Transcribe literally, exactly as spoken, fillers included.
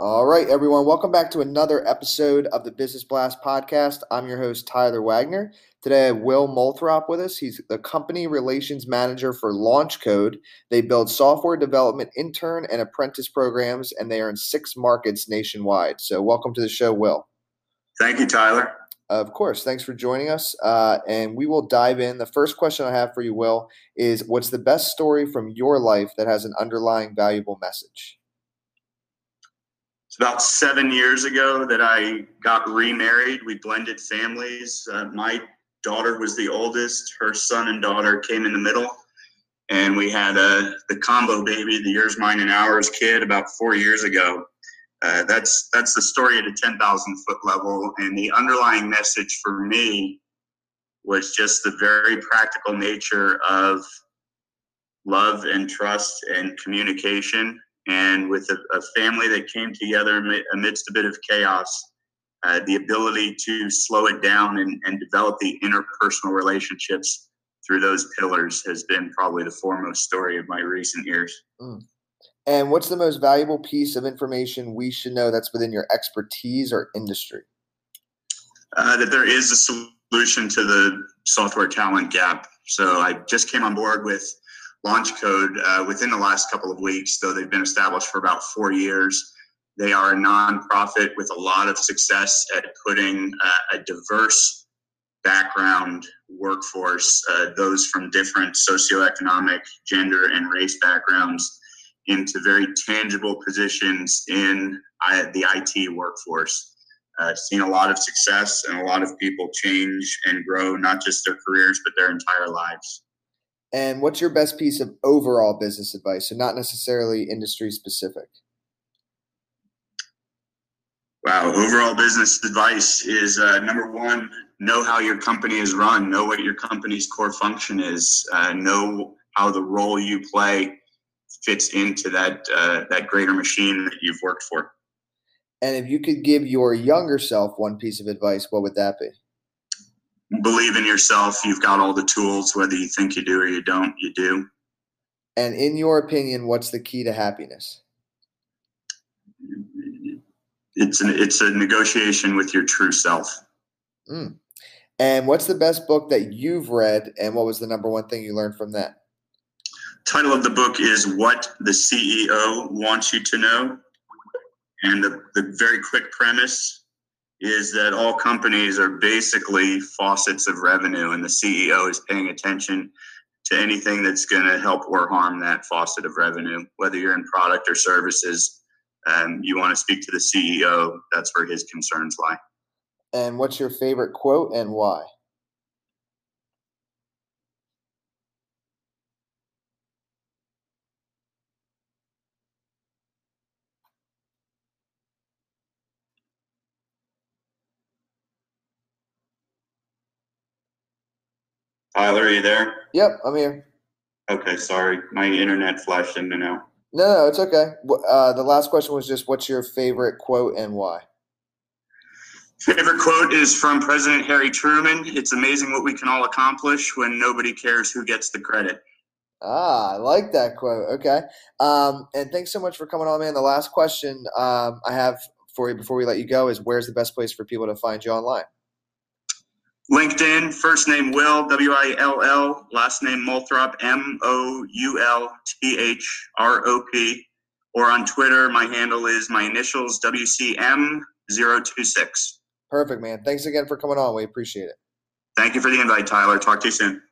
All right, everyone. Welcome back to another episode of the Business Blast Podcast. I'm your host, Tyler Wagner. Today, I have Will Moulthrop with us. He's the Company Relations Manager for LaunchCode. They build software development intern and apprentice programs, and they are in six markets nationwide. So welcome to the show, Will. Thank you, Tyler. Of course. Thanks for joining us. Uh, and we will dive in. The first question I have for you, Will, is what's the best story from your life that has an underlying valuable message? About seven years ago that I got remarried. We blended families. Uh, my daughter was the oldest. Her son and daughter came in the middle. And we had uh, the combo baby, the yours, mine, and ours kid about four years ago. Uh, that's that's the story at a ten thousand foot level. And the underlying message for me was just the very practical nature of love and trust and communication. And with a, a family that came together amidst a bit of chaos, uh, the ability to slow it down and, and develop the interpersonal relationships through those pillars has been probably the foremost story of my recent years. Mm. And what's the most valuable piece of information we should know that's within your expertise or industry? Uh, that there is a solution to the software talent gap. So I just came on board with LaunchCode uh, within the last couple of weeks, though they've been established for about four years. They are a nonprofit with a lot of success at putting uh, a diverse background workforce, uh, those from different socioeconomic, gender, and race backgrounds, into very tangible positions in uh, the I T workforce. Uh, seen a lot of success and a lot of people change and grow, not just their careers, but their entire lives. And what's your best piece of overall business advice? So not necessarily industry specific. Wow. Overall business advice is uh, number one, know how your company is run. Know what your company's core function is. Uh, know how the role you play fits into that, uh, that greater machine that you've worked for. And if you could give your younger self one piece of advice, what would that be? Believe in yourself. You've got all the tools, whether you think you do or you don't, you do. And in your opinion, what's the key to happiness? It's an, it's a negotiation with your true self. Mm. And what's the best book that you've read, and what was the number one thing you learned from that? Title of the book is What the C E O Wants You to Know. And the, the very quick premise is that all companies are basically faucets of revenue, and the C E O is paying attention to anything that's going to help or harm that faucet of revenue. Whether you're in product or services, um, you want to speak to the C E O, that's where his concerns lie. And what's your favorite quote and why? Tyler, are you there? Yep, I'm here. Okay, sorry. My internet flashed in and out. No, no, it's okay. Uh, the last question was just what's your favorite quote and why? Favorite quote is from President Harry Truman. It's amazing what we can all accomplish when nobody cares who gets the credit. Ah, I like that quote. Okay. Um, and thanks so much for coming on, man. The last question um, I have for you before we let you go is where's the best place for people to find you online? LinkedIn, first name Will, W I L L, last name Moulthrop, M O U L T H R O P, or on Twitter, my handle is my initials, W C M zero two six. Perfect, man. Thanks again for coming on. We appreciate it. Thank you for the invite, Tyler. Talk to you soon.